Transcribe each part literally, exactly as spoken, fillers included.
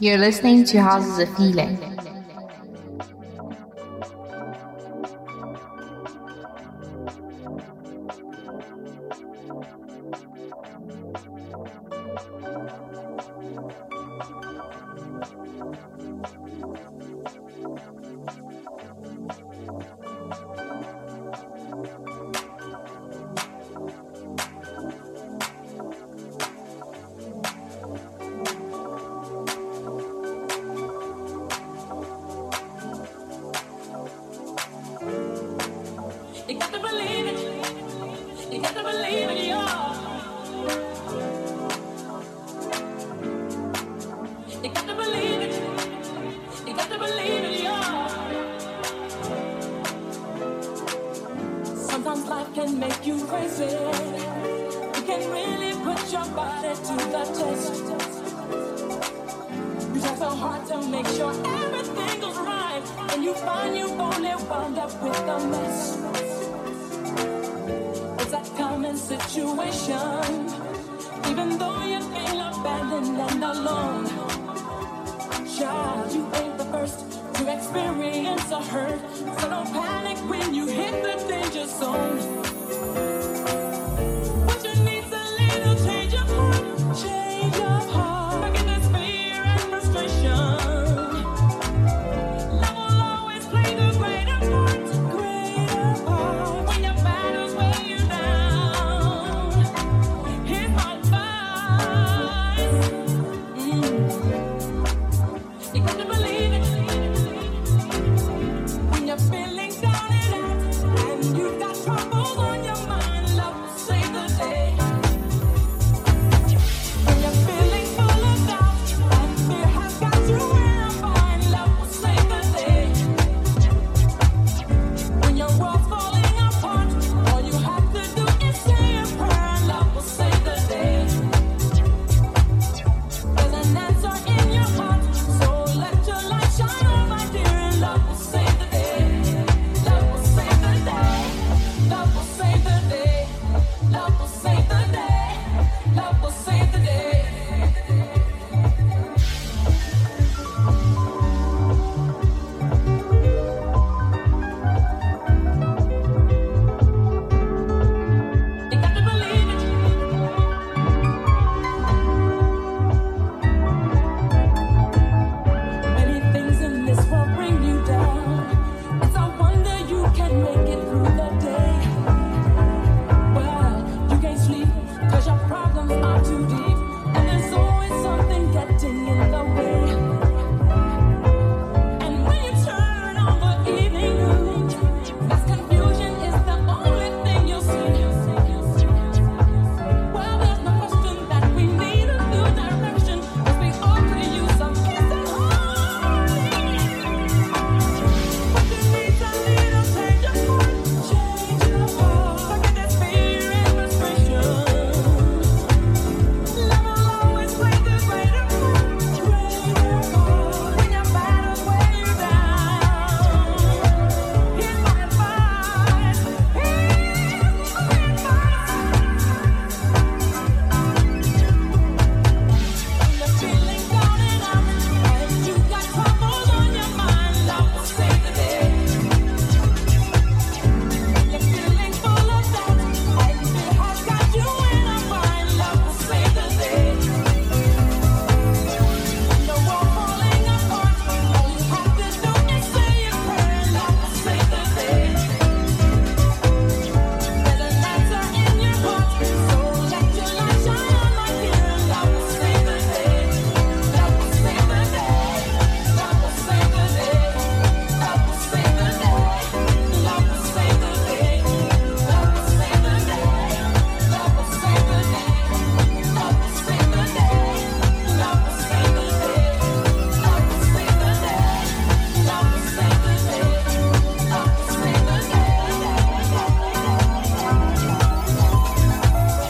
You're listening to Houses of Feeling.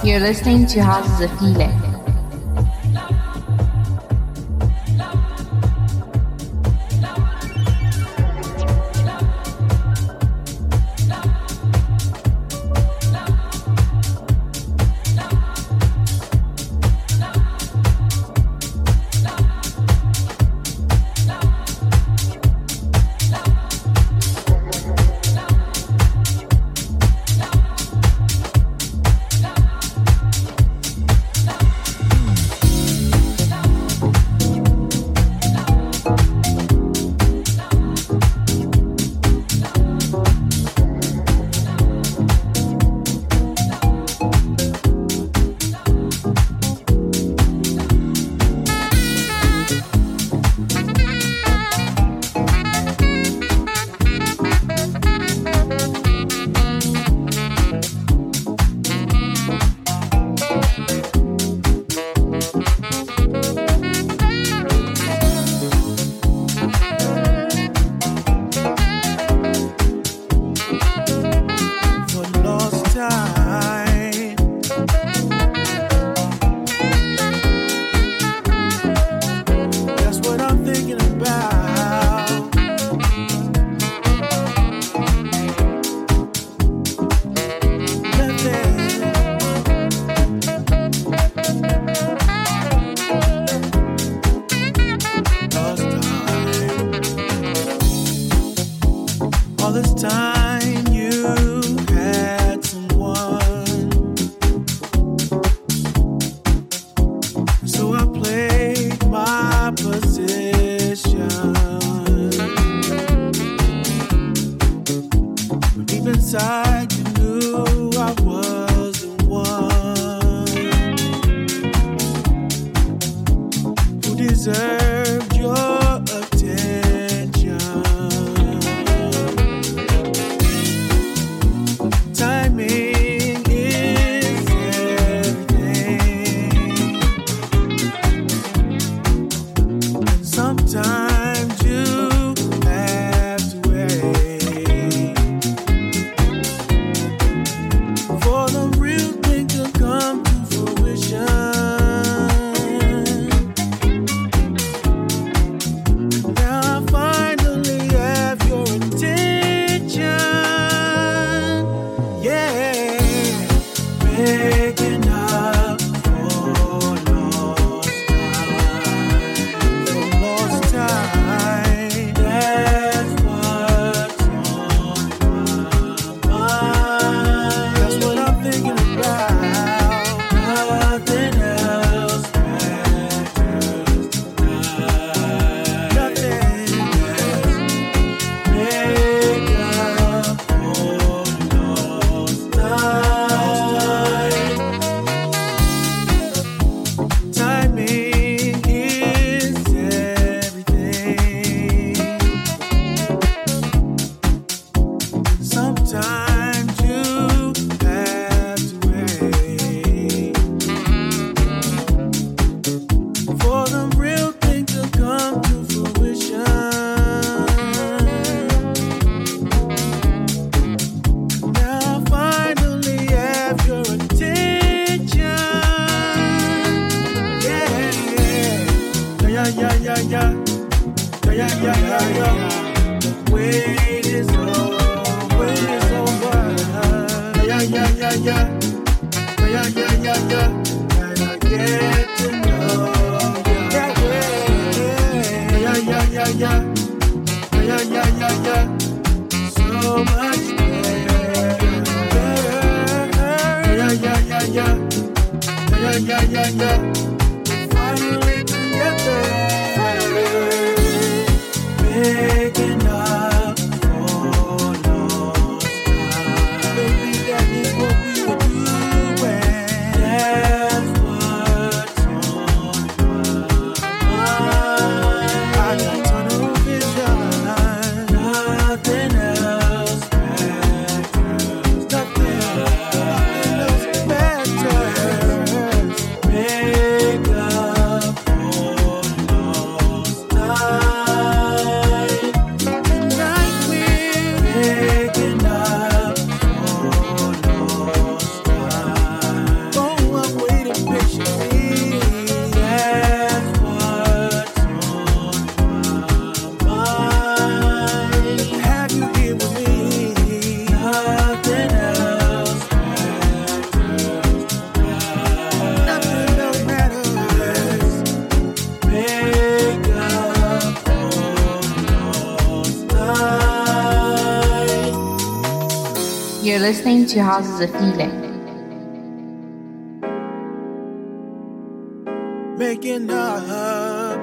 You're listening to Houses of Feeling. Listening to Houses of Feeling. Making up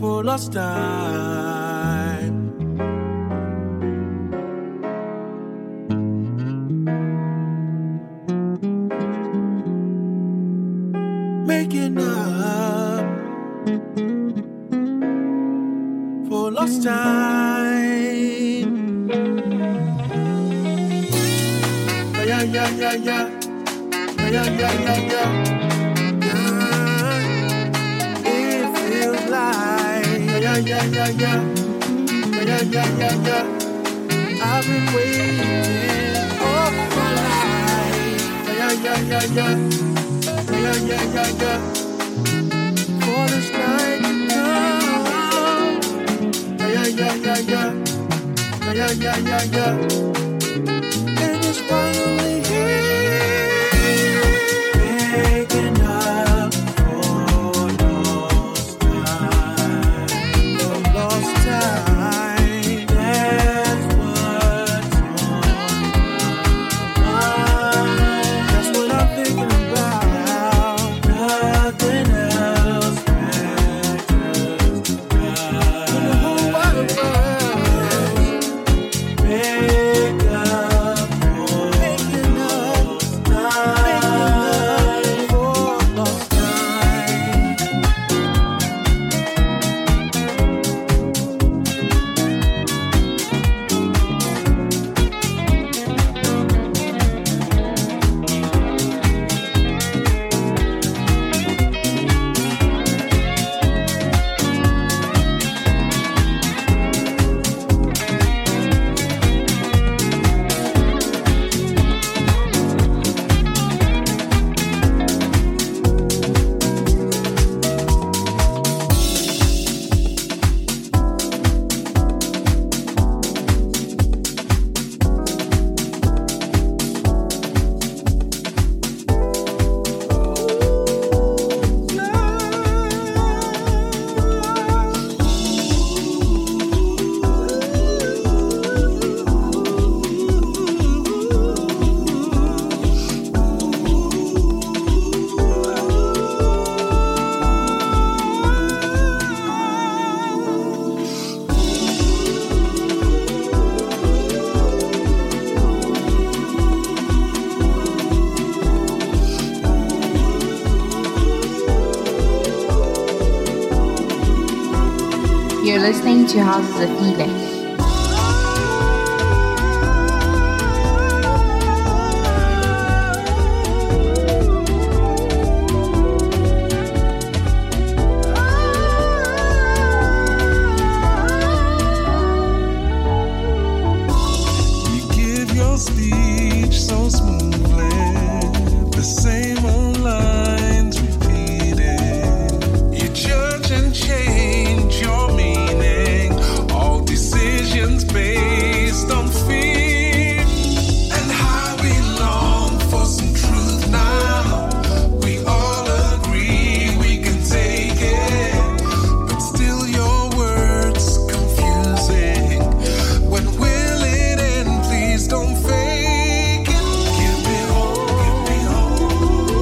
for lost time. Making up for lost time. Yeah, yeah, yeah, yeah, yeah, yeah, yeah, yeah. It feels like, yeah, yeah, yeah, yeah, yeah, yeah, yeah, yeah. I've been waiting all my life, yeah, yeah, yeah, yeah, yeah, yeah, yeah, yeah, for this night to come, yeah, yeah, yeah, yeah, yeah, yeah, yeah, yeah. And it's finally. Make listening to Houses of Feeling. Don't fake it. Give me hope, give me hope.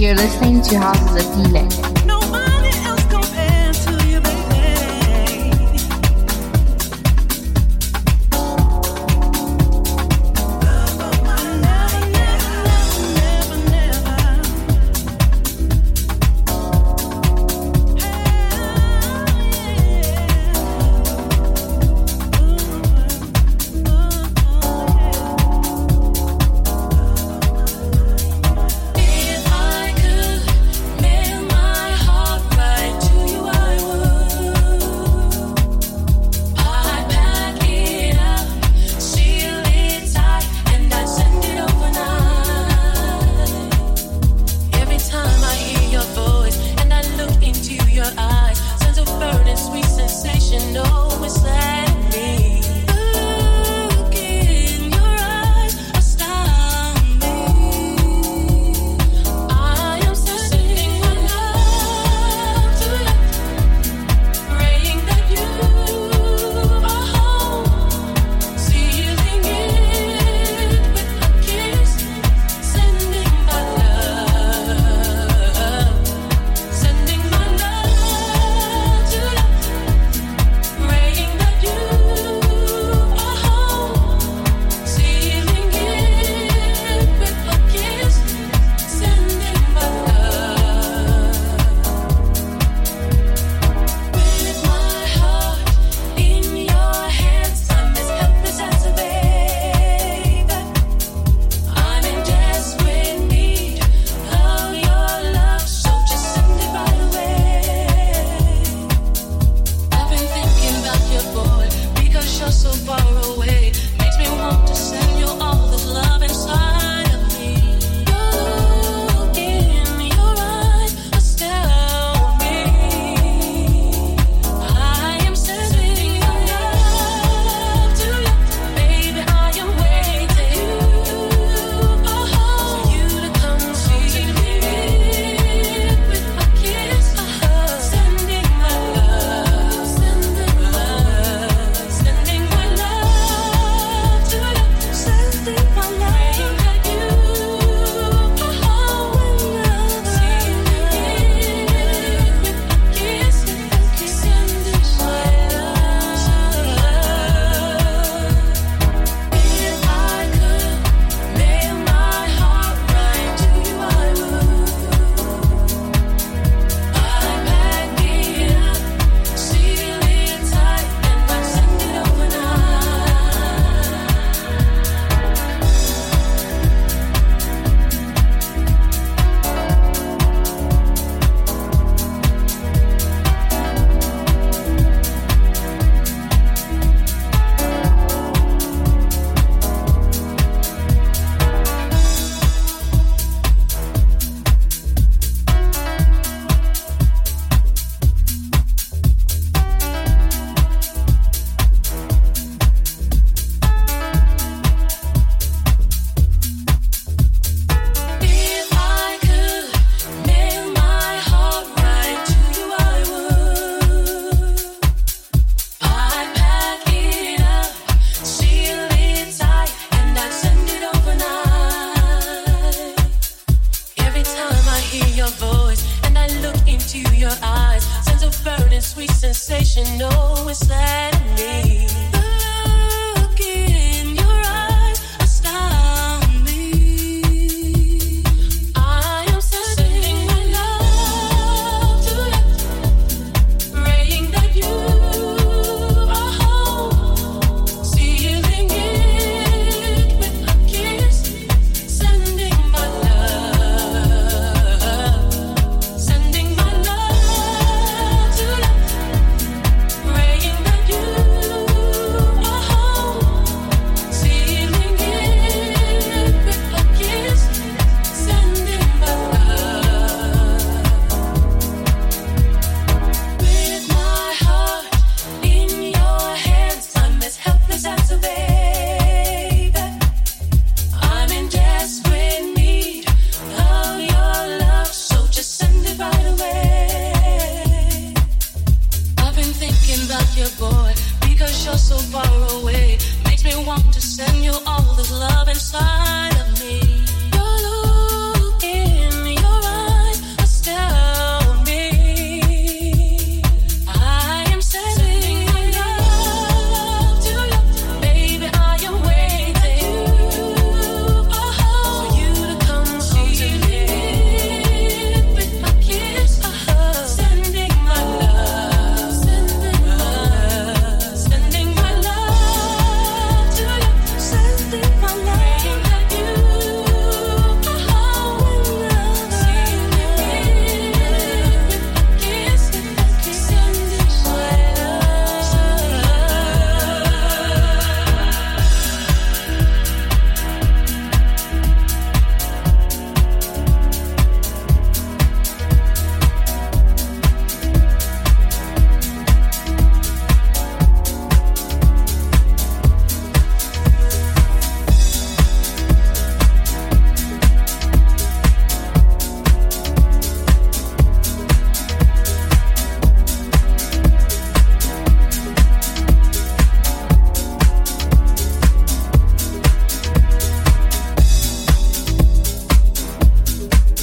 You're listening to Houses of Delay.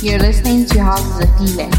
You're listening to House of the Feeling.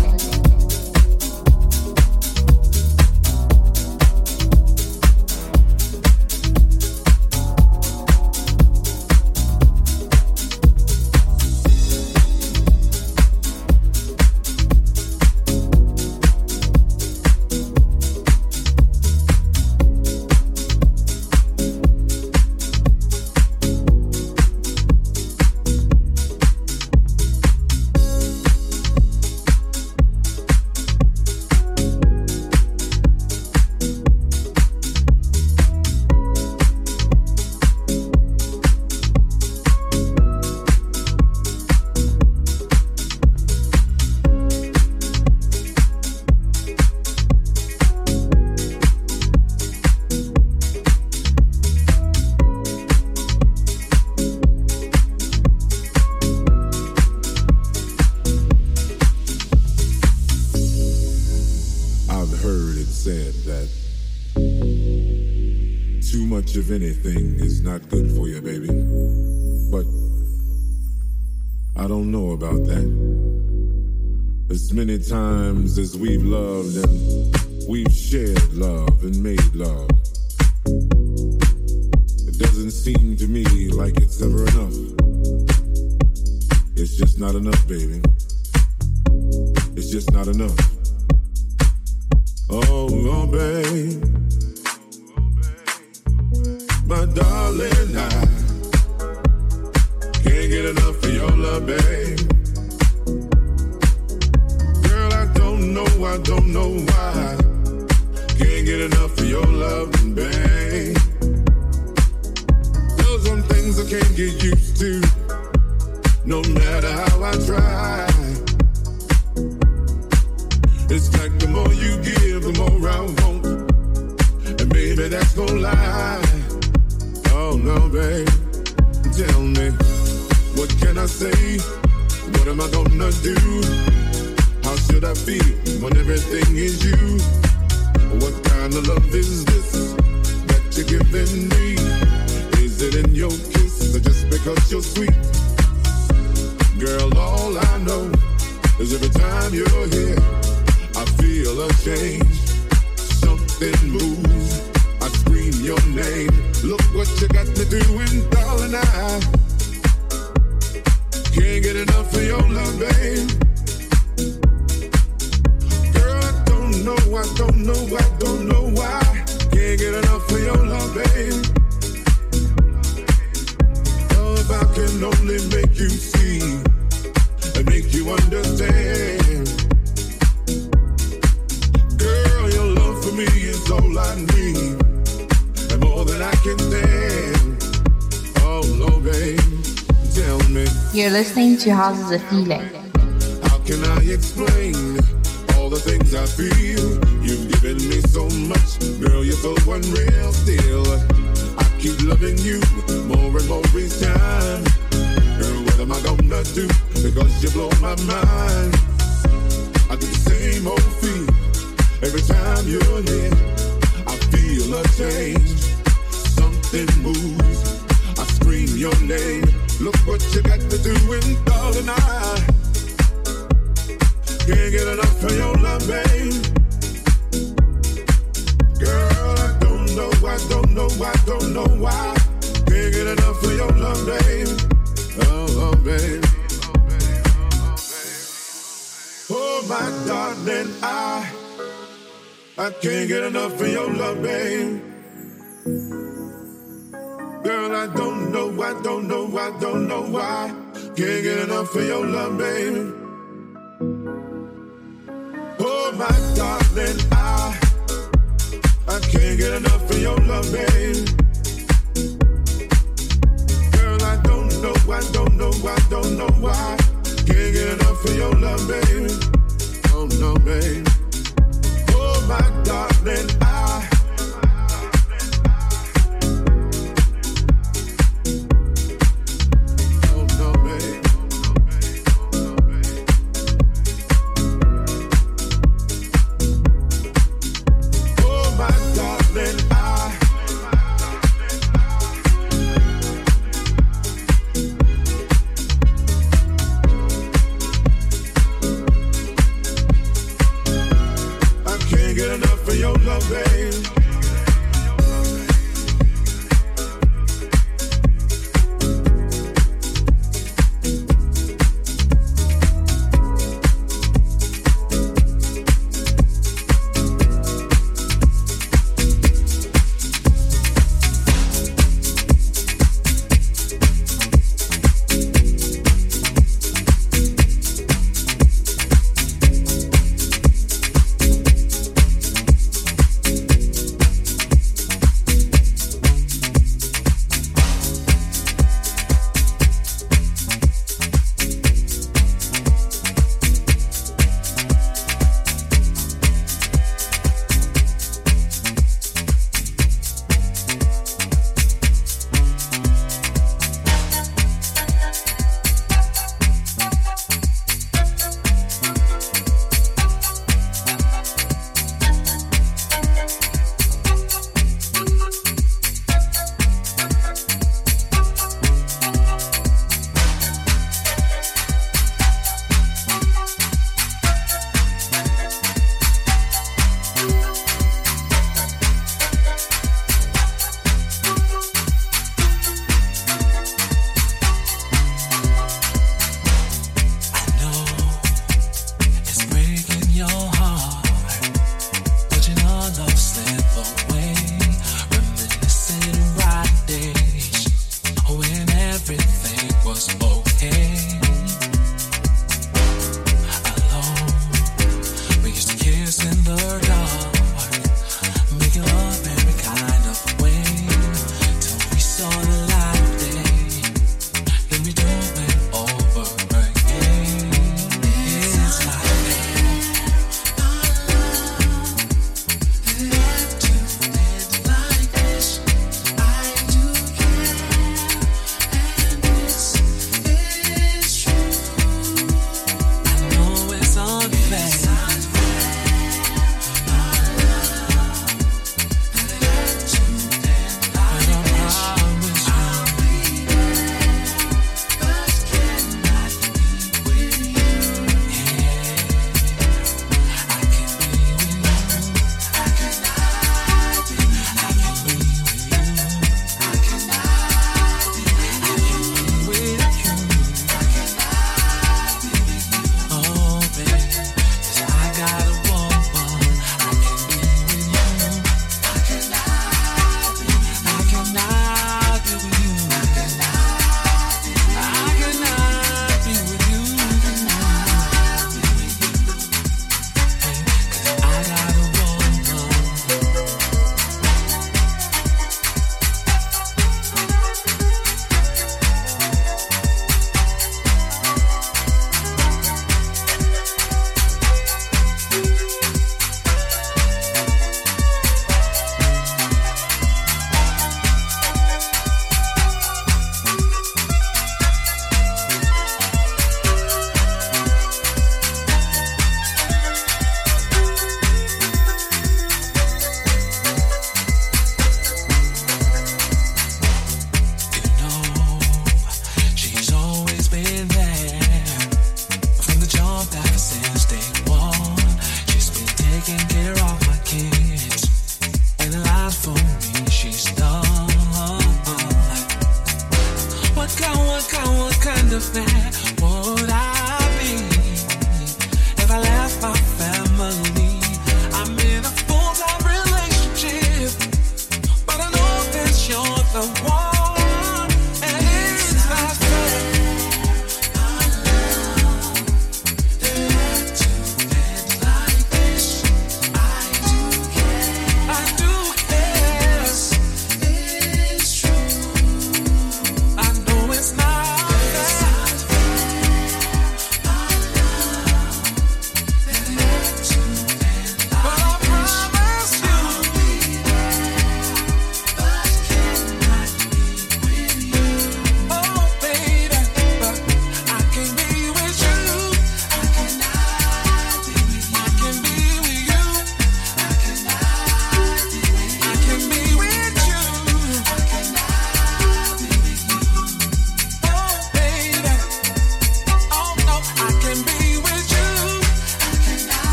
Many times as we've loved and we've shared love and made love, it doesn't seem to me like it's ever enough. It's just not enough, baby. It's just not enough. Oh, oh, babe, my darling, I can't get enough of your love, babe. No, I don't know why. Can't get enough of your love, babe. There's some things I can't get used to, no matter how I try. It's like the more you give, the more I want. And baby, that's no lie. Oh no, babe, tell me, what can I say? What am I gonna do? How should I feel when everything is you? What kind of love is this that you're giving me? Is it in your kiss or just because you're sweet? Girl, all I know is every time you're here, I feel a change. Something moves, I scream your name. Look what you got me doing, darling, I can't get enough of your love, babe. No, I don't know, I don't know why. Can't get enough of your love, babe. Love, I can only make you see and make you understand. Girl, your love for me is all I need and more than I can stand. Oh, no, babe, tell me. You're listening to House of the Feeling. How can I explain all the things I feel? You've given me so much, girl, you're so unreal still. I keep loving you more and more each time. Girl, what am I gonna do? Because you blow my mind. I get the same old feel every time you're here. I feel a change. Something moves, I scream your name. Look what you got to do, and darling, I can't get enough of your love, babe. Girl, I don't know, I don't know, I don't know why. Can't get enough of your love, babe. Oh, oh, babe. Oh, my darling, I I can't get enough of your love, babe. Girl, I don't know, I don't know, I don't know why. Can't get enough of your love, babe. Oh, my darling, I I can't get enough of your love, babe. Girl, I don't know, I don't know, I don't know why. Can't get enough of your love, babe. Oh, no, babe. Oh, my darling, I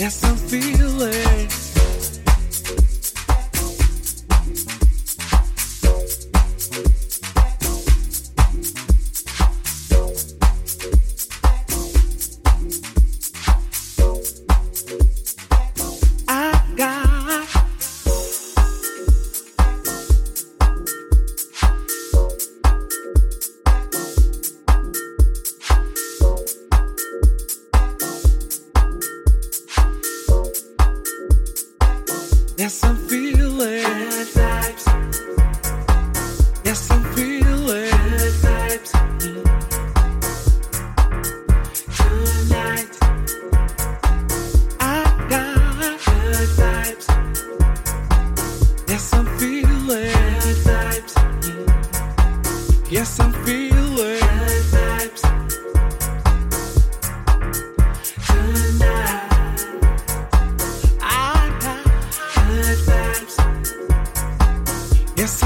Yes, I'm feeling. Yes, I'm feeling good vibes. Yes, I'm feeling good vibes. Tonight, I got good vibes. Yes, I'm feeling good vibes. Yes, I'm feeling good vibes. Tonight. Yes,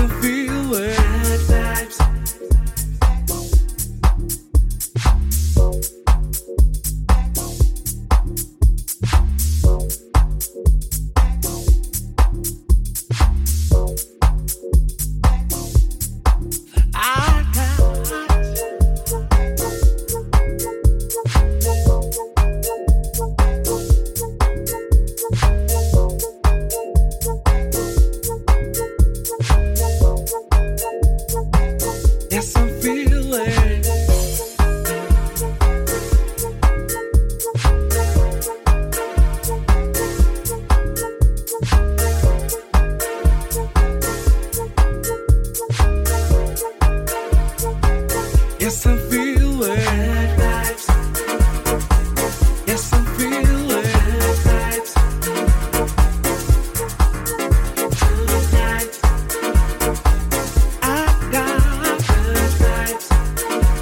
I feel it. Bad vibes. Yes, I'm feeling.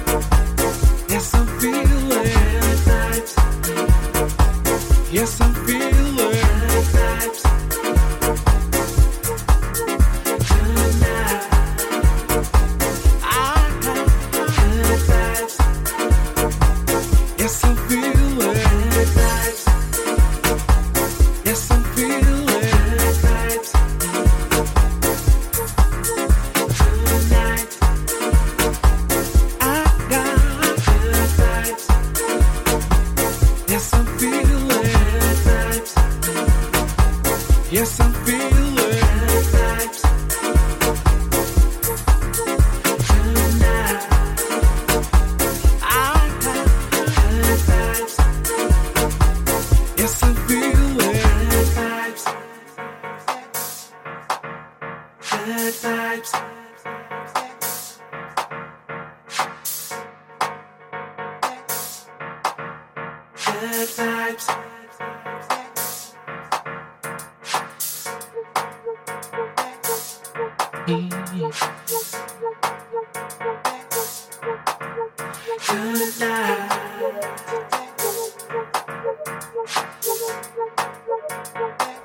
Yes, I'm feeling. Yes, I'm feeling good vibes. Tonight, I got good vibes. Yes, I'm feeling good vibes. Yes, I'm feeling good vibes. Tonight, I got good vibes. Yes, I'm feeling. Yes, I'm feeling good vibes. Tonight, I got good vibes. Yes, I'm feeling good vibes. Good vibes. Good vibes. Good night.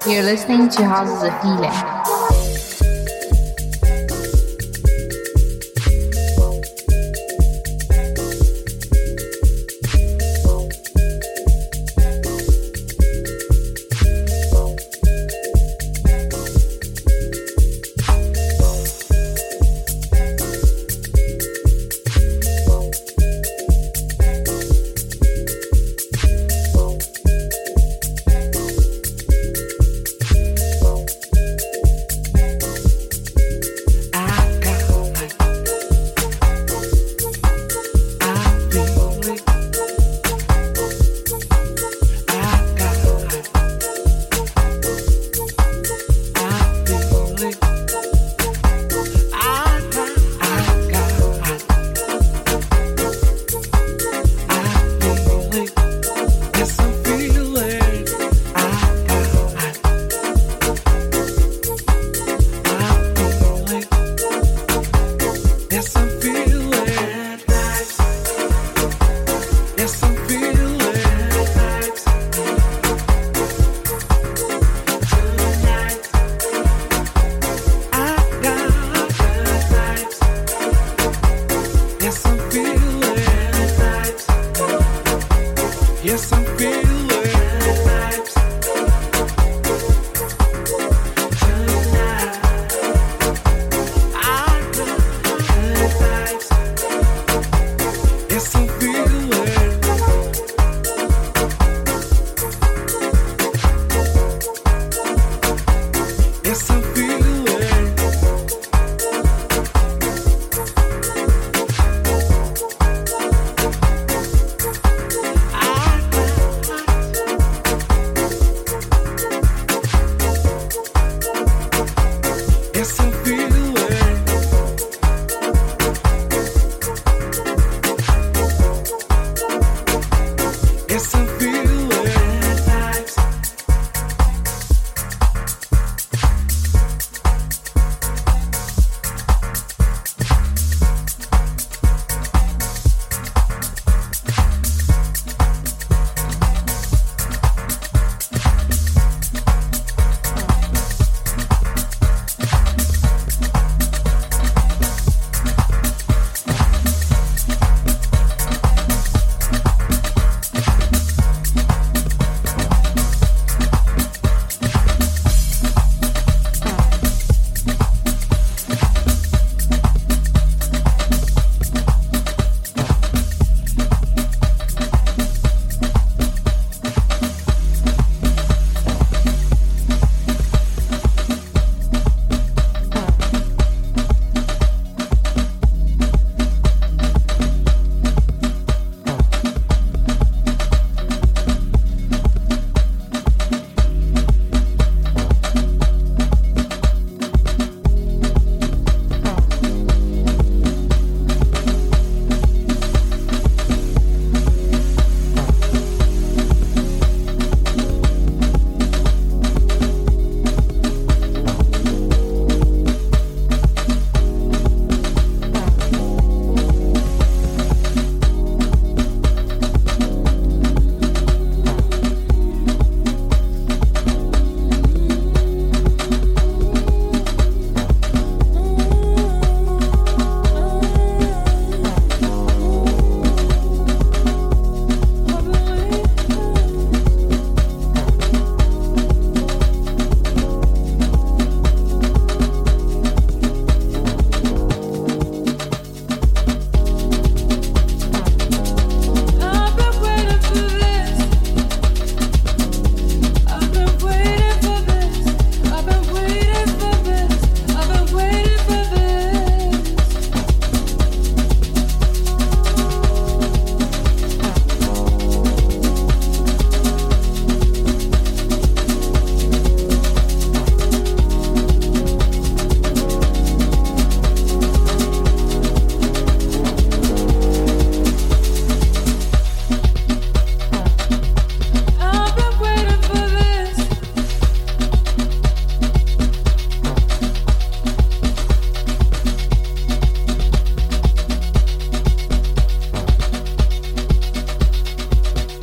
You're listening to How's the Feeling.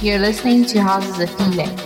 You're listening to Houses of Feeling.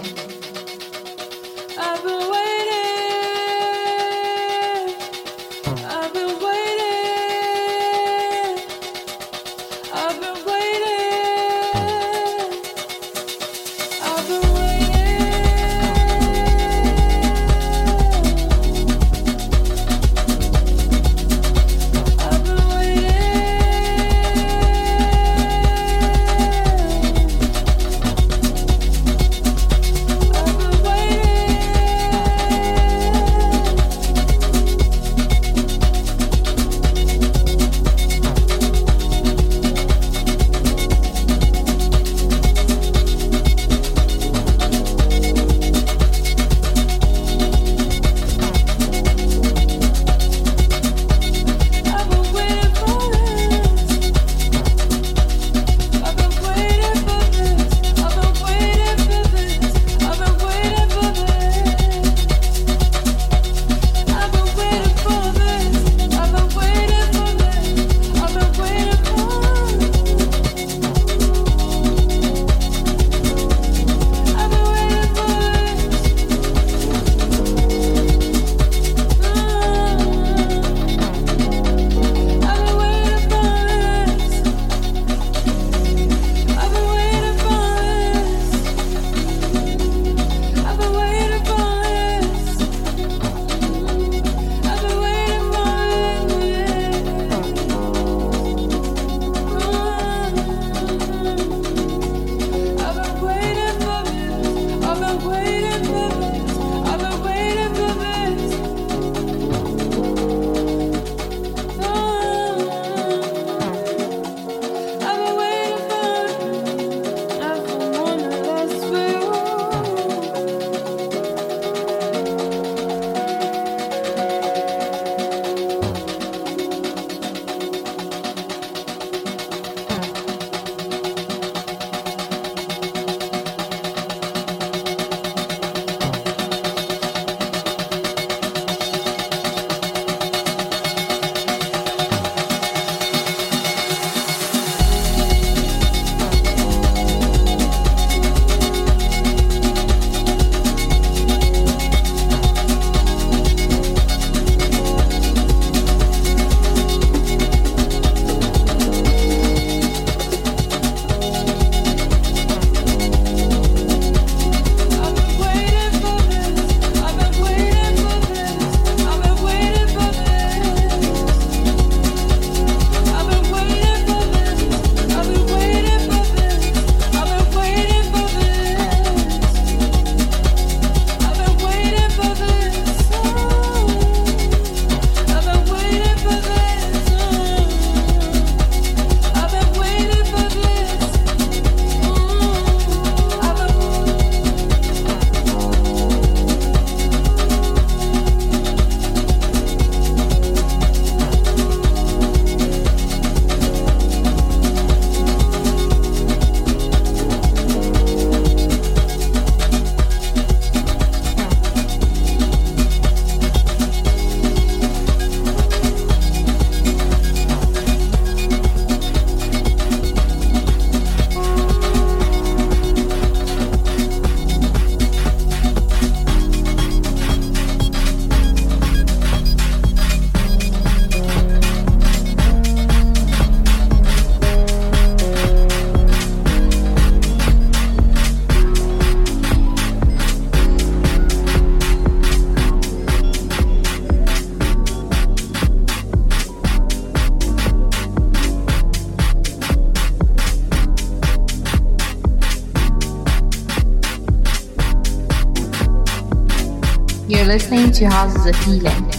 You're listening to How's the Feeling. Yeah.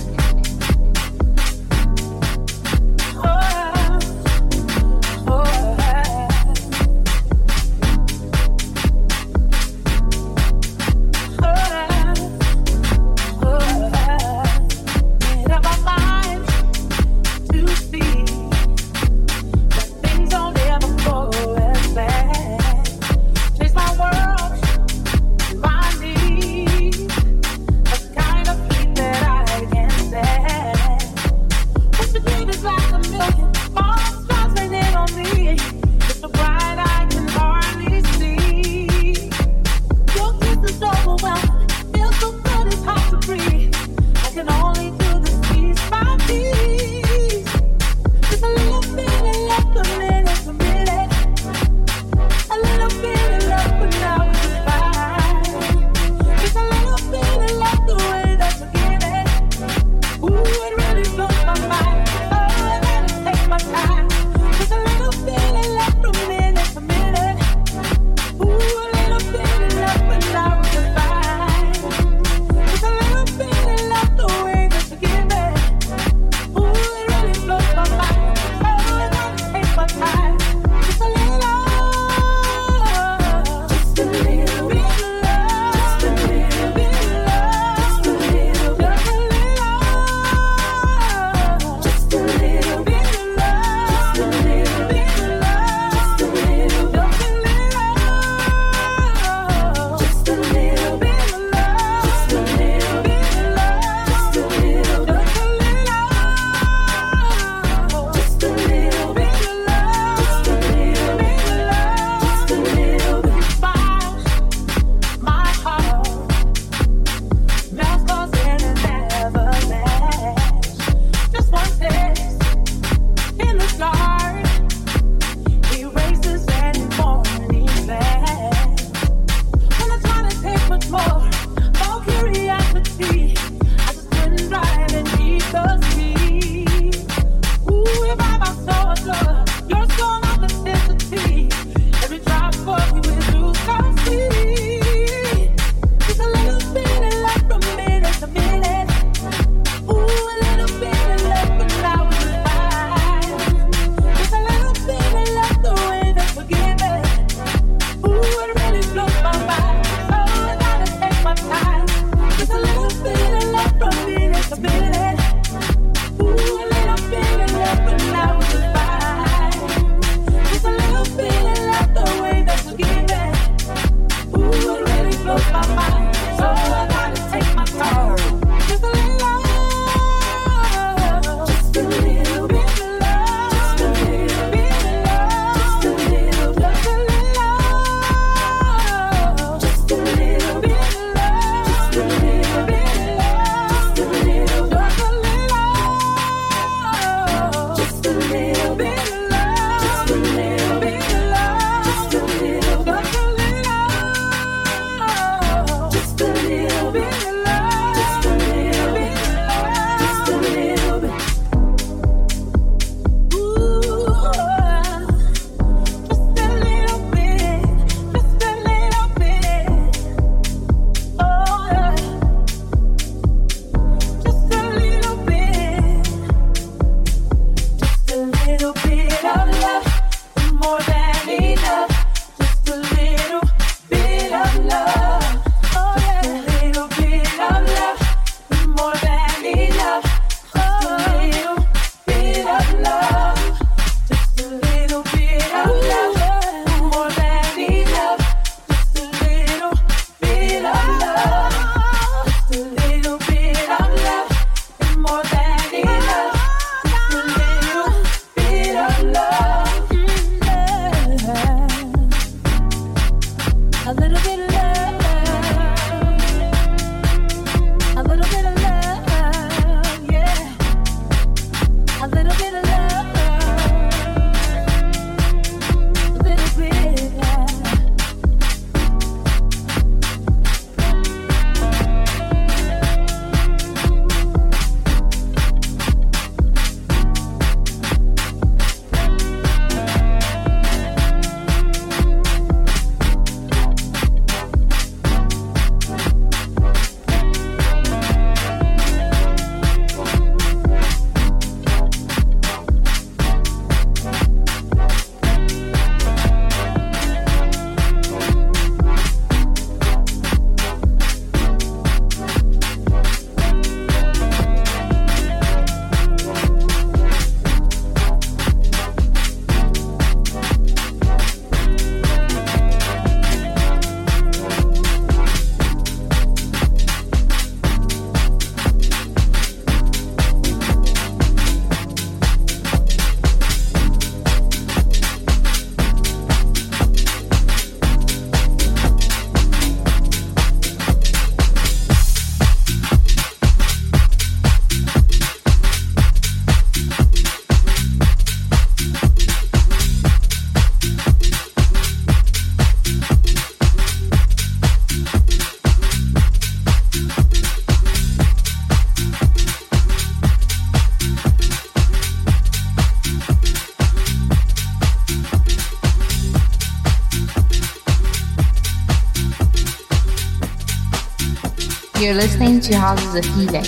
You're listening to Houses of Healing.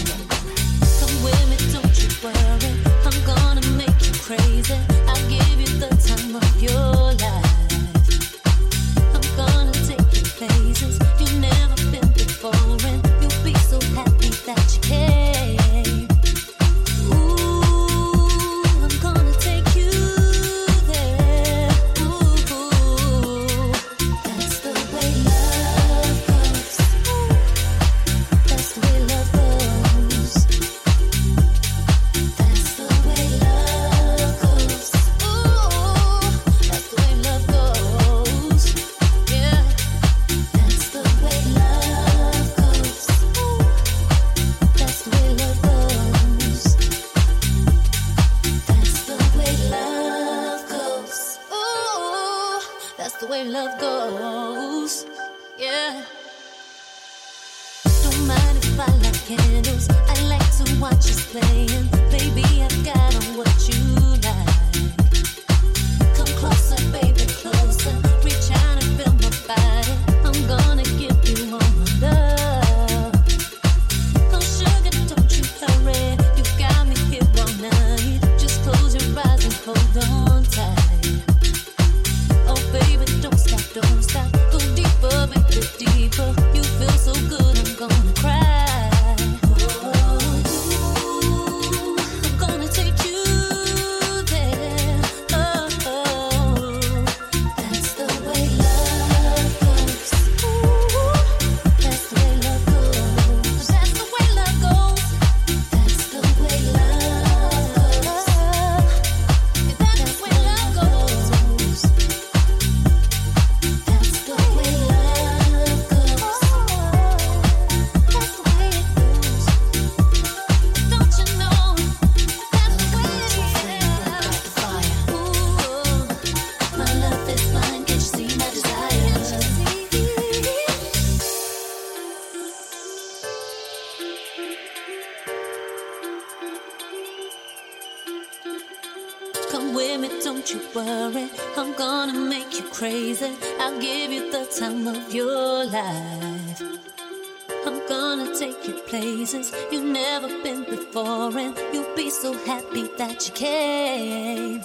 You've never been before, and you'll be so happy that you came.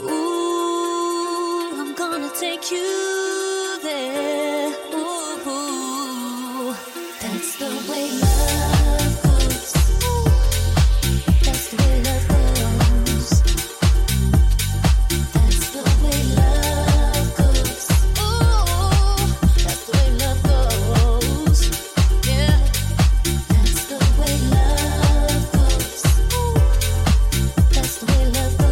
Ooh, I'm gonna take you there. Ooh, that's the way love. Love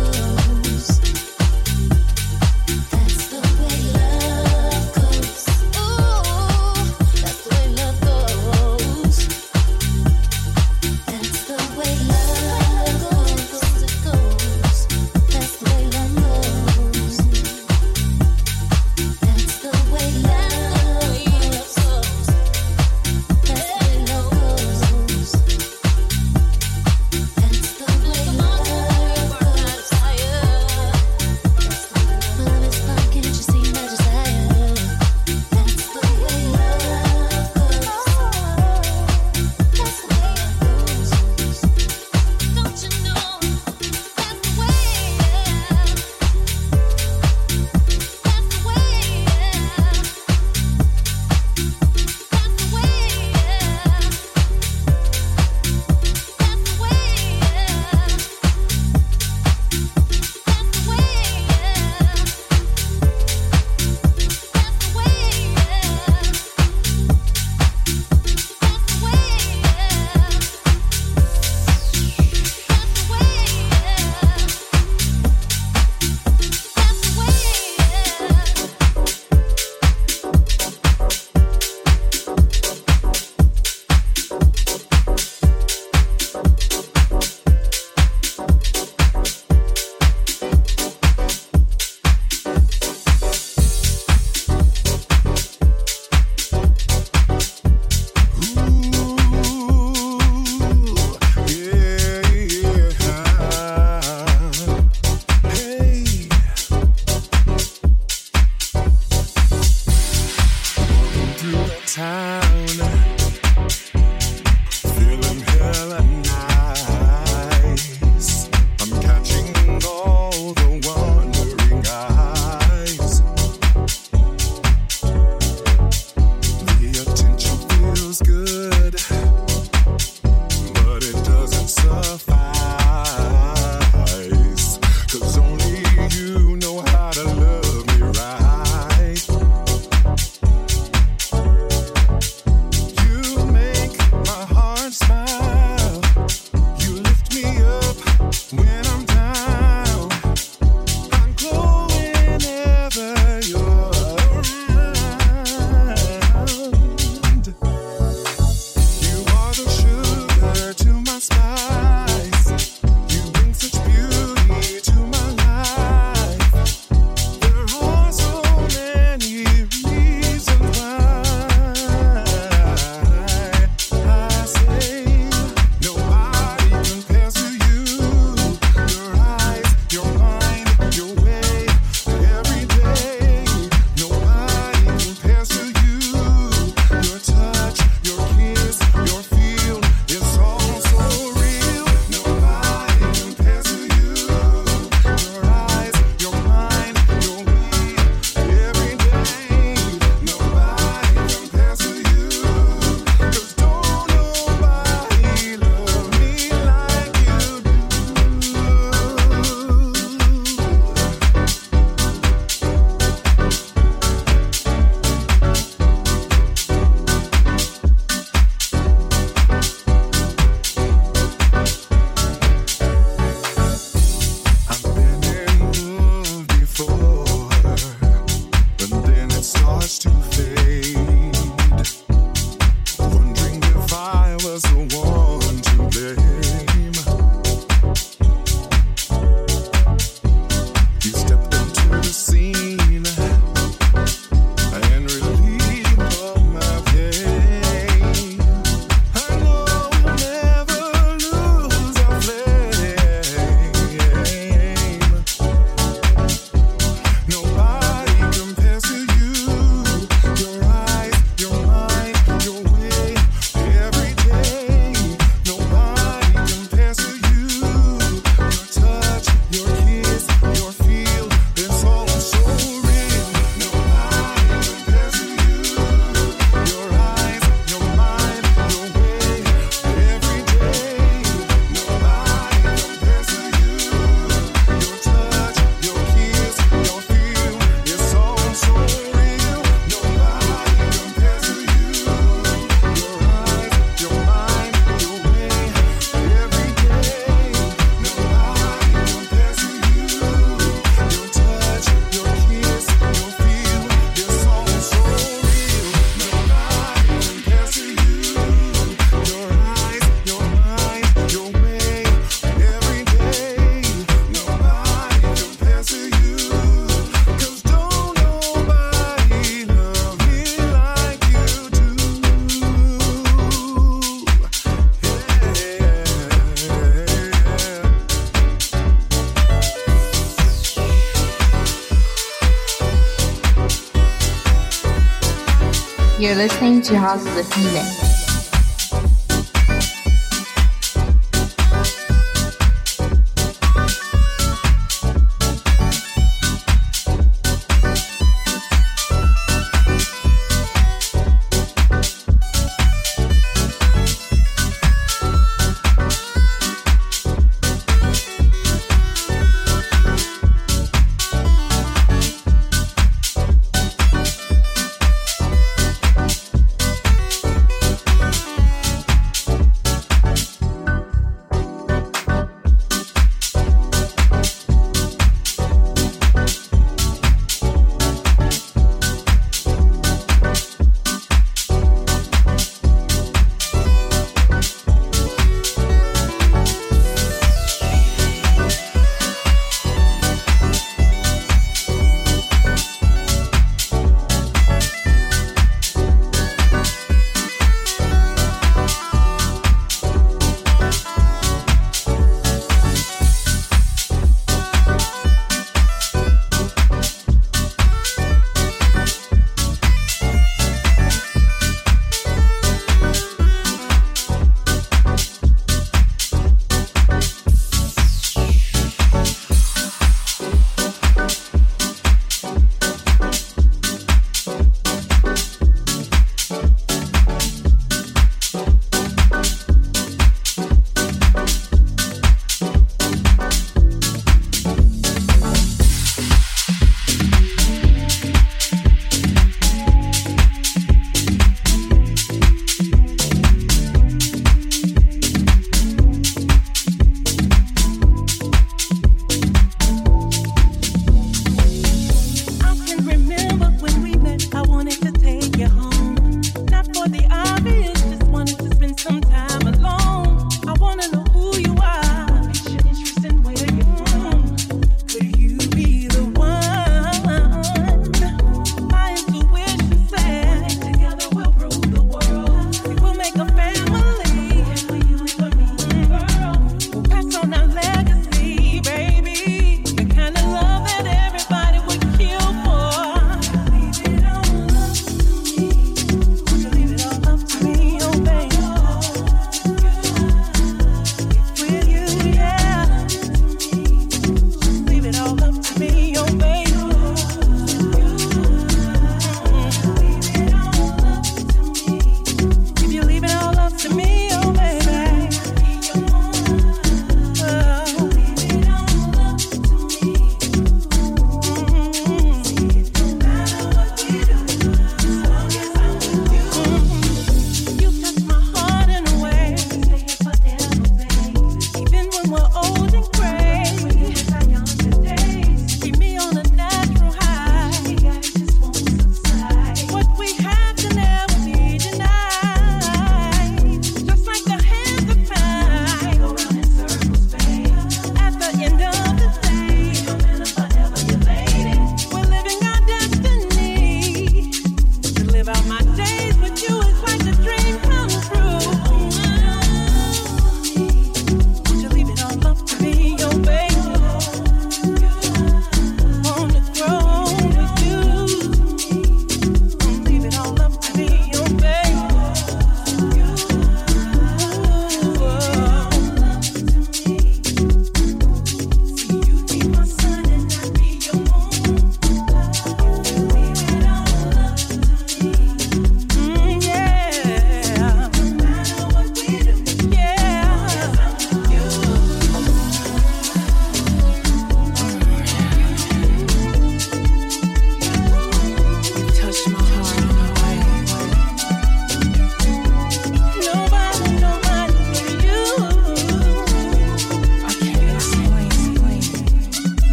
You're listening to House of the Feeling.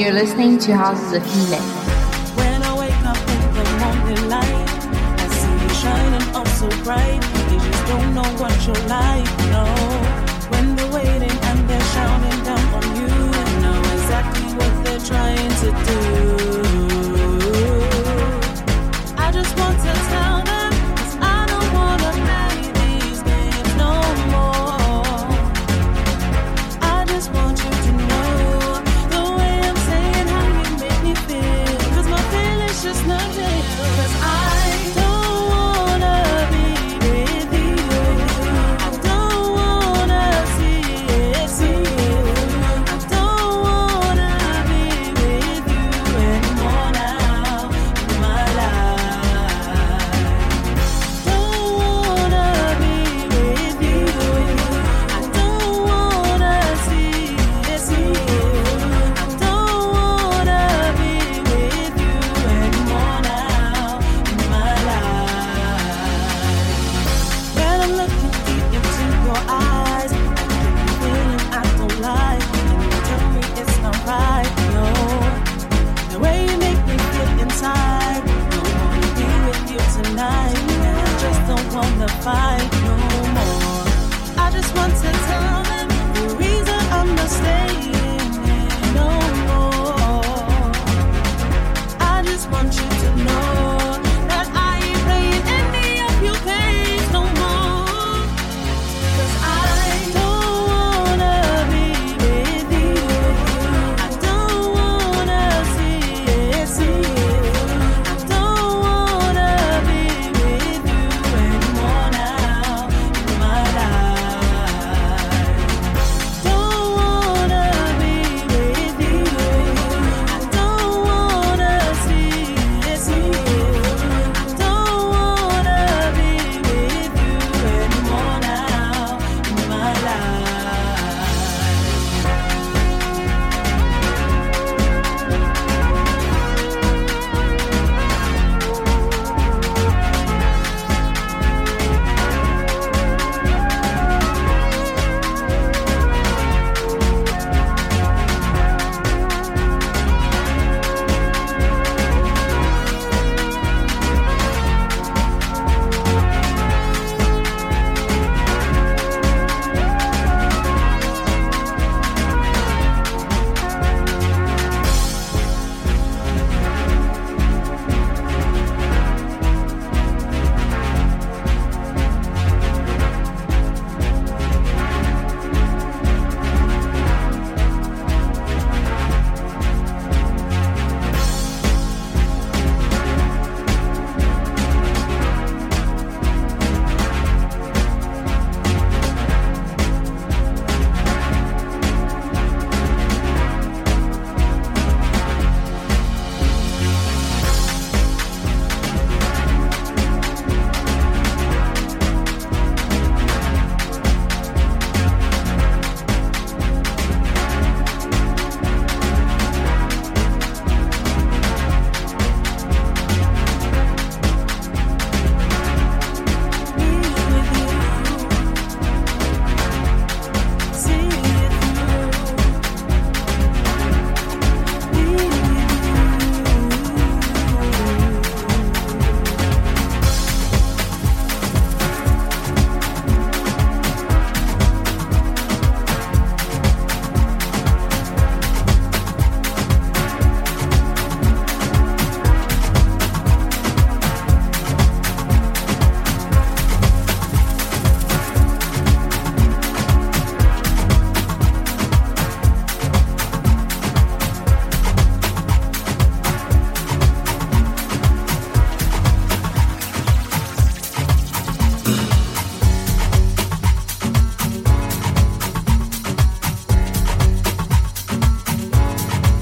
You're listening to Houses of Healing. When I wake up in the morning light, I see you shining up so bright. They just don't know what you're like, no. When they're waiting and they're shouting down on you, I know exactly what they're trying to do. I just want to tell them, 'cause I don't want to play these games no more. I just want you to know. Just not there, 'cause I don't fight no more. I just want to tell them the reason I'm not staying here no more. I just want you to know that I ain't playing any of your games no more. 'Cause I don't wanna be with you. I don't wanna see it, see it. I don't wanna be with you anymore.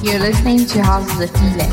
You're listening to Houses of Healing.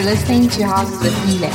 you're listening to Houses of Healing.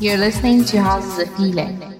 You're listening to Houses of Healing.